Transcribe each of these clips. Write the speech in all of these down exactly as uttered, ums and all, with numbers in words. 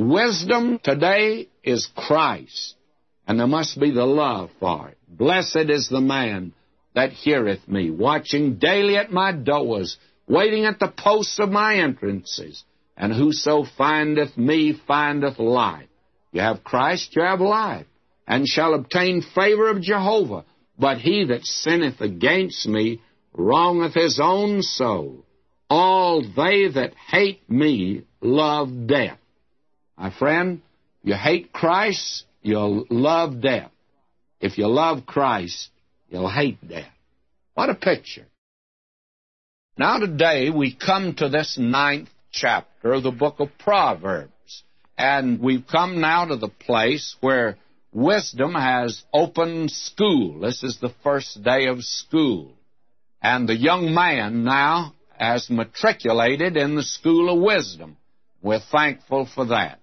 Wisdom today is Christ, and there must be the love for it. Blessed is the man that heareth me, watching daily at my doors, waiting at the posts of my entrances, and whoso findeth me findeth life. You have Christ, you have life, and shall obtain favor of Jehovah. But he that sinneth against me wrongeth his own soul. All they that hate me love death. My friend, you hate Christ, you'll love death. If you love Christ, you'll hate death. What a picture. Now today we come to this ninth chapter of the book of Proverbs. And we've come now to the place where wisdom has opened school. This is the first day of school. And the young man now has matriculated in the school of wisdom. We're thankful for that.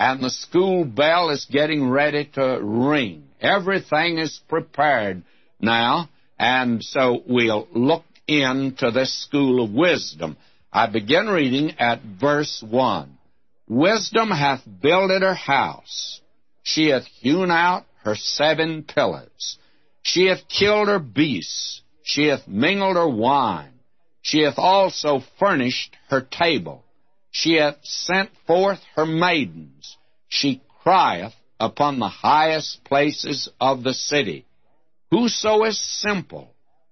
And the school bell is getting ready to ring. Everything is prepared now, and so we'll look into this school of wisdom. I begin reading at verse one. Wisdom hath builded her house. She hath hewn out her seven pillars. She hath killed her beasts. She hath mingled her wine. She hath also furnished her table. She hath sent forth her maidens. She crieth upon the highest places of the city. Whoso is simple,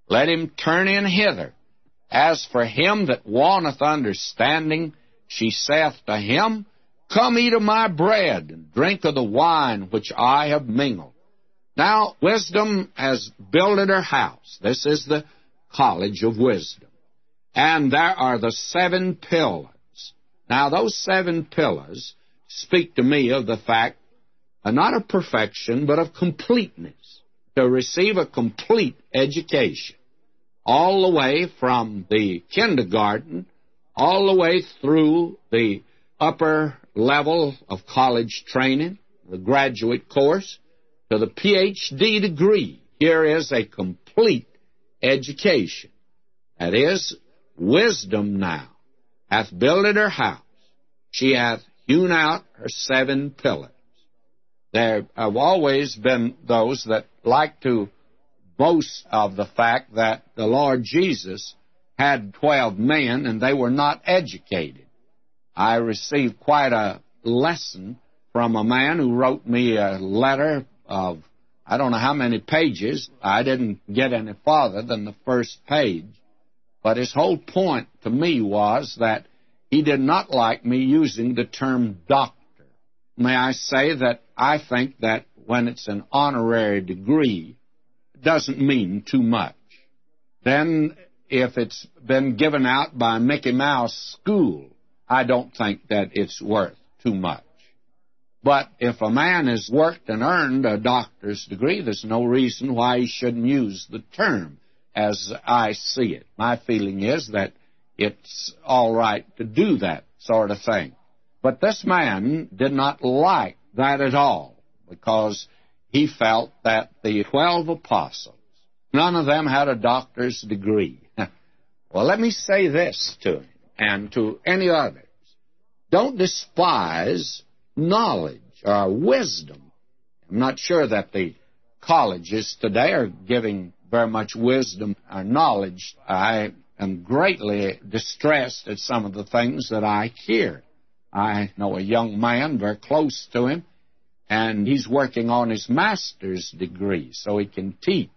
let him turn in hither. As for him that wanteth understanding, she saith to him, Come eat of my bread, and drink of the wine which I have mingled. Now, wisdom has builded her house. This is the college of wisdom. And there are the seven pillars. Now, those seven pillars speak to me of the fact, uh, not of perfection, but of completeness, to receive a complete education, all the way from the kindergarten, all the way through the upper level of college training, the graduate course, to the P H D degree. Here is a complete education. That is, wisdom now hath builded her house. She hath hewn out her seven pillars. There have always been those that like to boast of the fact that the Lord Jesus had twelve men and they were not educated. I received quite a lesson from a man who wrote me a letter of I don't know how many pages. I didn't get any farther than the first page. But his whole point to me was that he did not like me using the term doctor. May I say that I think that when it's an honorary degree, it doesn't mean too much. Then if it's been given out by Mickey Mouse School, I don't think that it's worth too much. But if a man has worked and earned a doctor's degree, there's no reason why he shouldn't use the term. As I see it, my feeling is that it's all right to do that sort of thing. But this man did not like that at all, because he felt that the twelve apostles, none of them had a doctor's degree. Well, let me say this to him and to any others. Don't despise knowledge or wisdom. I'm not sure that the colleges today are giving very much wisdom or knowledge. I am greatly distressed at some of the things that I hear. I know a young man very close to him, and he's working on his master's degree so he can teach.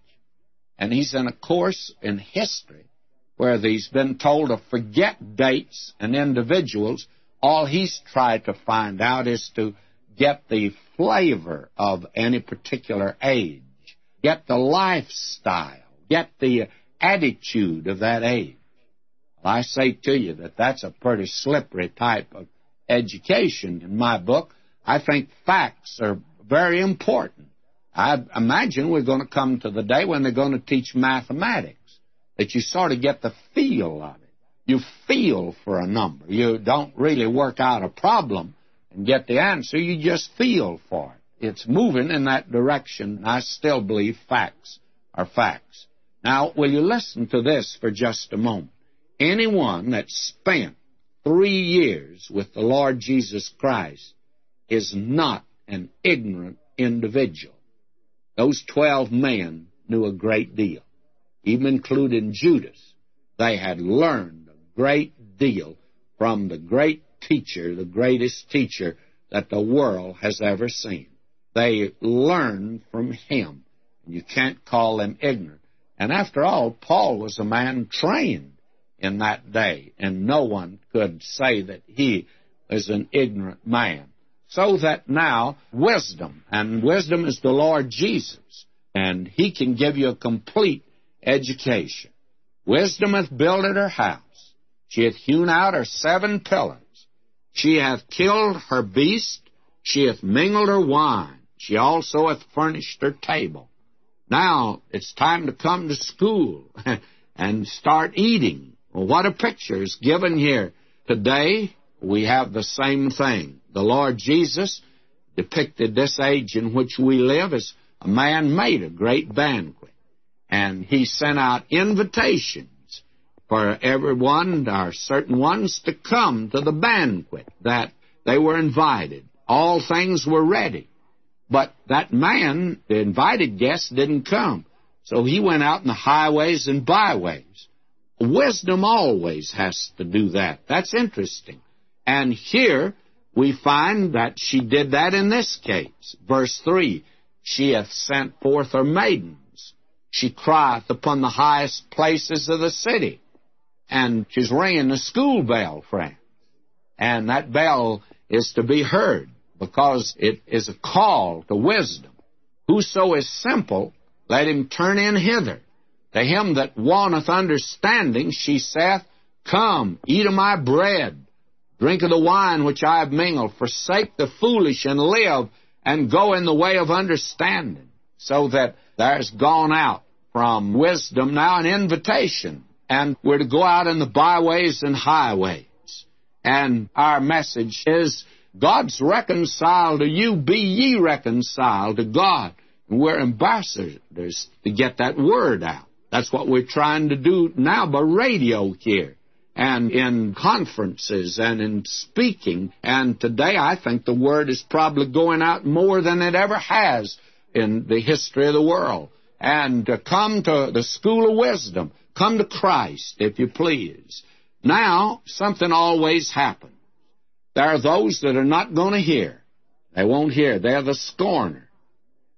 And he's in a course in history where he's been told to forget dates and individuals. All he's tried to find out is to get the flavor of any particular age. Get the lifestyle, get the attitude of that age. Well, I say to you that that's a pretty slippery type of education in my book. I think facts are very important. I imagine we're going to come to the day when they're going to teach mathematics, that you sort of get the feel of it. You feel for a number. You don't really work out a problem and get the answer. You just feel for it. It's moving in that direction. I still believe facts are facts. Now, will you listen to this for just a moment? Anyone that spent three years with the Lord Jesus Christ is not an ignorant individual. Those twelve men knew a great deal, even including Judas. They had learned a great deal from the great teacher, the greatest teacher that the world has ever seen. They learned from him. You can't call them ignorant. And after all, Paul was a man trained in that day, and no one could say that he was an ignorant man. So that now, wisdom, and wisdom is the Lord Jesus, and he can give you a complete education. Wisdom hath builded her house. She hath hewn out her seven pillars. She hath killed her beast. She hath mingled her wine. She also hath furnished her table. Now it's time to come to school and start eating. Well, what a picture is given here. Today, we have the same thing. The Lord Jesus depicted this age in which we live as a man made a great banquet. And he sent out invitations for everyone, or certain ones, to come to the banquet that they were invited. All things were ready. But that man, the invited guest, didn't come. So he went out in the highways and byways. Wisdom always has to do that. That's interesting. And here we find that she did that in this case. Verse three, she hath sent forth her maidens. She crieth upon the highest places of the city. And she's ringing the school bell, friend. And that bell is to be heard, because it is a call to wisdom. Whoso is simple, let him turn in hither. To him that wanteth understanding, she saith, Come, eat of my bread, drink of the wine which I have mingled. Forsake the foolish and live, and go in the way of understanding. So that there's gone out from wisdom now an invitation, and we're to go out in the byways and highways. And our message is, God's reconciled to you, be ye reconciled to God. And we're ambassadors to get that word out. That's what we're trying to do now by radio here, and in conferences, and in speaking. And today I think the word is probably going out more than it ever has in the history of the world. And to come to the school of wisdom, come to Christ, if you please. Now, something always happens. There are those that are not going to hear. They won't hear. They're the scorner.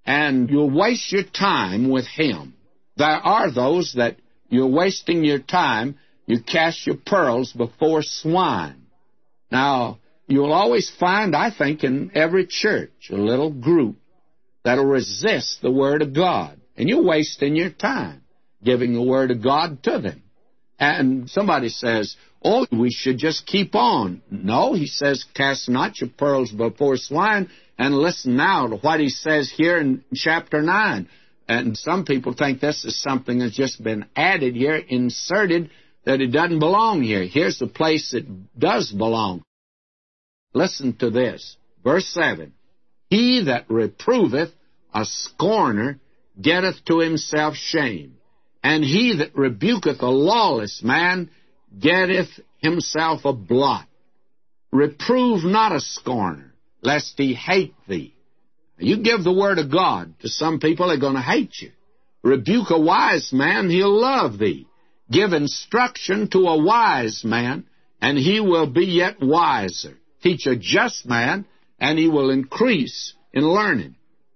And you'll waste your time with him. There are those that you're wasting your time. You cast your pearls before swine. Now, you'll always find, I think, in every church, a little group that'll resist the Word of God. And you're wasting your time giving the Word of God to them. And somebody says, oh, we should just keep on. No, he says, cast not your pearls before swine, and listen now to what he says here in chapter nine. And some people think this is something that's just been added here, inserted, that it doesn't belong here. Here's the place it does belong. Listen to this. Verse seven, he that reproveth a scorner getteth to himself shame. And he that rebuketh a lawless man getteth himself a blot. Reprove not a scorner, lest he hate thee. You give the word of God to some people, they're going to hate you. Rebuke a wise man, he'll love thee. Give instruction to a wise man, and he will be yet wiser. Teach a just man, and he will increase in learning.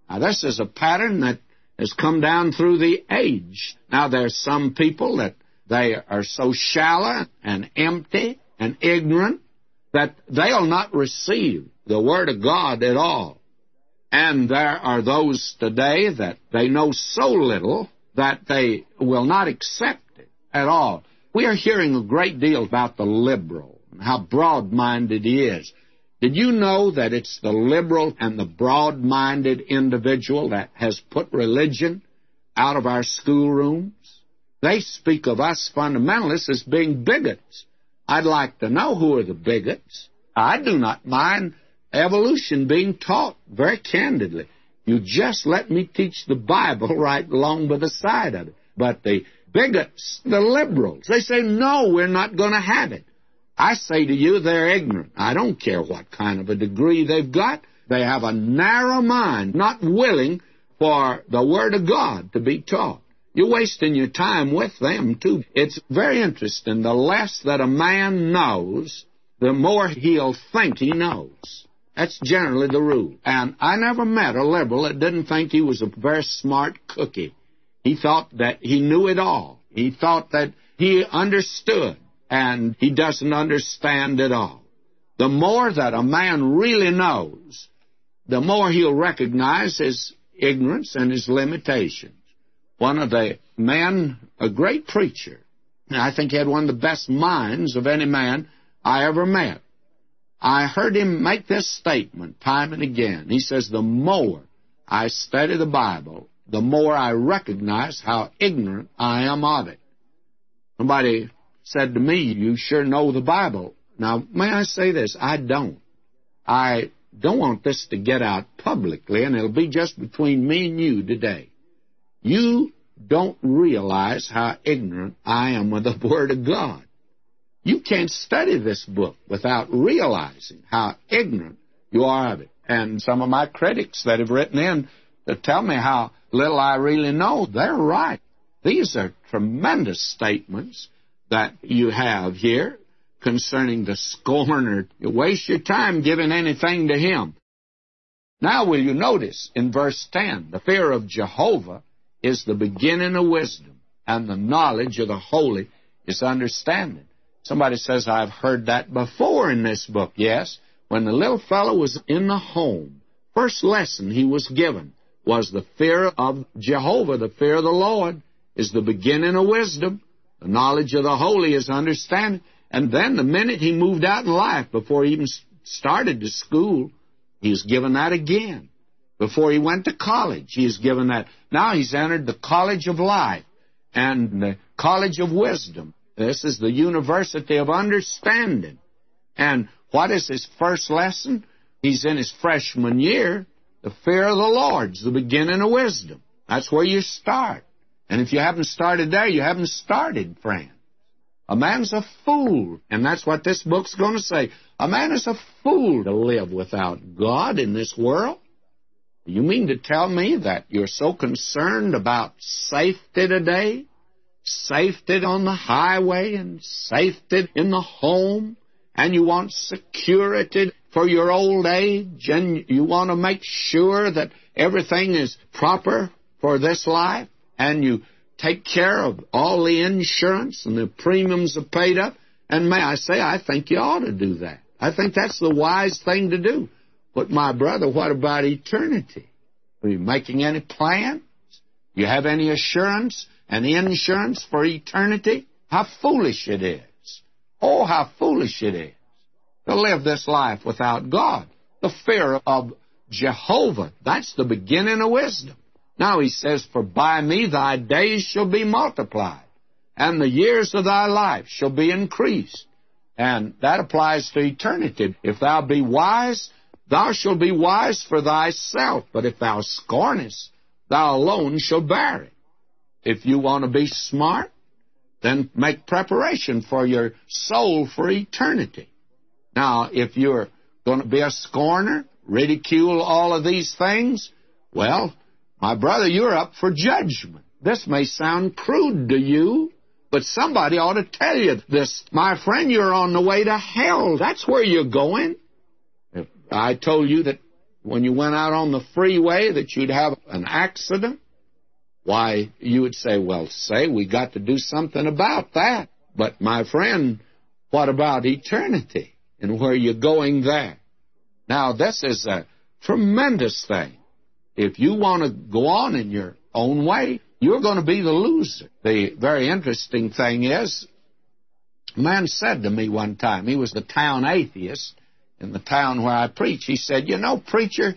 Now, this is a pattern that has come down through the age. Now, there's some people that they are so shallow and empty and ignorant that they'll not receive the Word of God at all. And there are those today that they know so little that they will not accept it at all. We are hearing a great deal about the liberal and how broad-minded he is. Did you know that it's the liberal and the broad-minded individual that has put religion out of our schoolrooms? They speak of us fundamentalists as being bigots. I'd like to know who are the bigots. I do not mind evolution being taught very candidly. You just let me teach the Bible right along by the side of it. But the bigots, the liberals, they say, no, we're not going to have it. I say to you, they're ignorant. I don't care what kind of a degree they've got. They have a narrow mind, not willing for the Word of God to be taught. You're wasting your time with them, too. It's very interesting. The less that a man knows, the more he'll think he knows. That's generally the rule. And I never met a liberal that didn't think he was a very smart cookie. He thought that he knew it all. He thought that he understood, and he doesn't understand it all. The more that a man really knows, the more he'll recognize his ignorance and his limitations. One of the men, a great preacher, and I think he had one of the best minds of any man I ever met. I heard him make this statement time and again. He says, the more I study the Bible, the more I recognize how ignorant I am of it. Somebody said to me, you sure know the Bible. Now, may I say this? I don't. I don't want this to get out publicly, and it'll be just between me and you today. You don't realize how ignorant I am of the Word of God. You can't study this book without realizing how ignorant you are of it. And some of my critics that have written in to tell me how little I really know, they're right. These are tremendous statements that you have here concerning the scorner. You waste your time giving anything to him. Now will you notice in verse ten, the fear of Jehovah is the beginning of wisdom, and the knowledge of the holy is understanding. Somebody says, I've heard that before in this book. Yes, when the little fellow was in the home, first lesson he was given was the fear of Jehovah, the fear of the Lord, is the beginning of wisdom. The knowledge of the holy is understanding. And then the minute he moved out in life, before he even started to school, he was given that again. Before he went to college, he was given that. Now he's entered the college of life and the college of wisdom. This is the university of understanding. And what is his first lesson? He's in his freshman year. The fear of the Lord's the beginning of wisdom. That's where you start. And if you haven't started there, you haven't started, friend. A man's a fool, and that's what this book's going to say. A man is a fool to live without God in this world. You mean to tell me that you're so concerned about safety today, safety on the highway and safety in the home, and you want security for your old age, and you want to make sure that everything is proper for this life, and you take care of all the insurance and the premiums are paid up. And may I say, I think you ought to do that. I think that's the wise thing to do. But my brother, what about eternity? Are you making any plans? Do you have any assurance and insurance for eternity? How foolish it is. Oh, how foolish it is to live this life without God. The fear of Jehovah, that's the beginning of wisdom. Now he says, for by me thy days shall be multiplied, and the years of thy life shall be increased. And that applies to eternity. If thou be wise, thou shalt be wise for thyself, but if thou scornest, thou alone shalt bear it. If you want to be smart, then make preparation for your soul for eternity. Now, if you're going to be a scorner, ridicule all of these things, well, my brother, you're up for judgment. This may sound crude to you, but somebody ought to tell you this. My friend, you're on the way to hell. That's where you're going. If I told you that when you went out on the freeway that you'd have an accident, why, you would say, well, say, we got to do something about that. But, my friend, what about eternity and where you're going there? Now, this is a tremendous thing. If you want to go on in your own way, you're going to be the loser. The very interesting thing is, a man said to me one time, he was the town atheist in the town where I preach. He said, you know, preacher,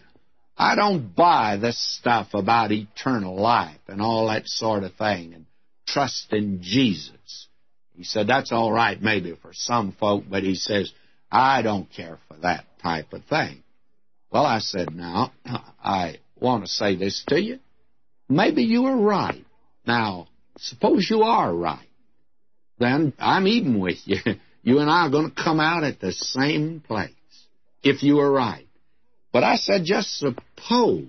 I don't buy this stuff about eternal life and all that sort of thing and trust in Jesus. He said, that's all right maybe for some folk, but he says, I don't care for that type of thing. Well, I said, now, I want to say this to you. Maybe you are right. Now, suppose you are right. Then I'm even with you. You and I are going to come out at the same place if you are right. But I said, just suppose,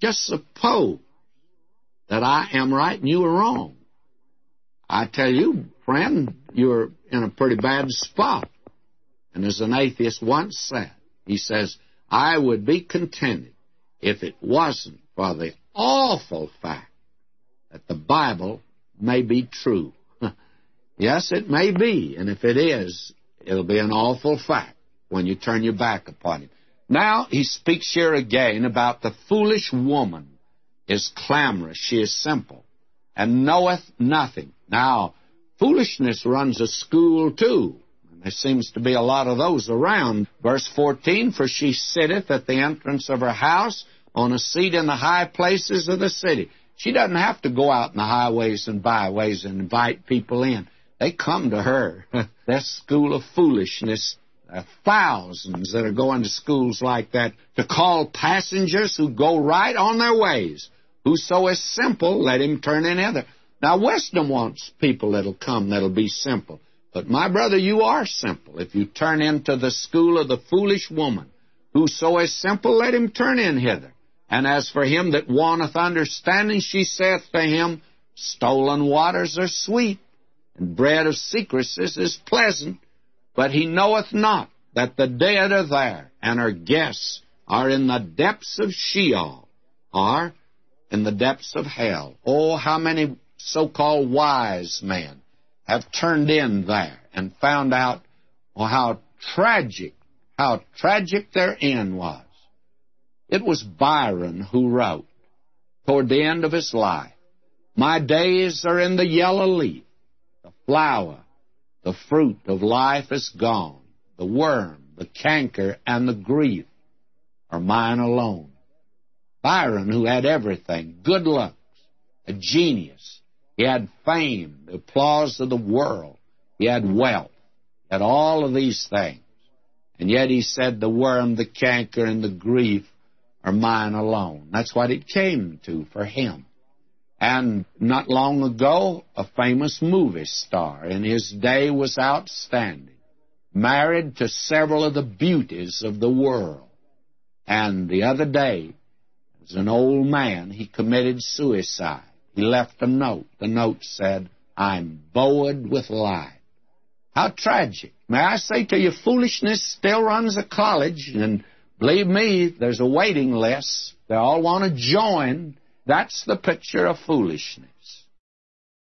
just suppose that I am right and you are wrong. I tell you, friend, you're in a pretty bad spot. And as an atheist once said, he says, I would be contented if it wasn't for the awful fact that the Bible may be true. Yes, it may be, and if it is, it'll be an awful fact when you turn your back upon it. Now he speaks here again about the foolish woman is clamorous, she is simple, and knoweth nothing. Now, foolishness runs a school too. There seems to be a lot of those around. Verse fourteen, for she sitteth at the entrance of her house on a seat in the high places of the city. She doesn't have to go out in the highways and byways and invite people in. They come to her. That school of foolishness, uh, thousands that are going to schools like that to call passengers who go right on their ways. Whoso is simple, let him turn in hither. Now, wisdom wants people that'll come that'll be simple. But, my brother, you are simple if you turn into the school of the foolish woman. Whoso is simple, let him turn in hither. And as for him that wanteth understanding, she saith to him, stolen waters are sweet, and bread of secrecies is pleasant. But he knoweth not that the dead are there, and her guests are in the depths of Sheol, or in the depths of hell. Oh, how many so-called wise men have turned in there and found out well, how tragic, how tragic their end was. It was Byron who wrote toward the end of his life, my days are in the yellow leaf, the flower, the fruit of life is gone, the worm, the canker, and the grief are mine alone. Byron, who had everything, good looks, a genius, he had fame, the applause of the world. He had wealth. He had all of these things. And yet he said, the worm, the canker, and the grief are mine alone. That's what it came to for him. And not long ago, a famous movie star in his day was outstanding, married to several of the beauties of the world. And the other day, as an old man, he committed suicide. He left a note. The note said, I'm bored with life. How tragic. May I say to you, foolishness still runs a college, and believe me, there's a waiting list. They all want to join. That's the picture of foolishness.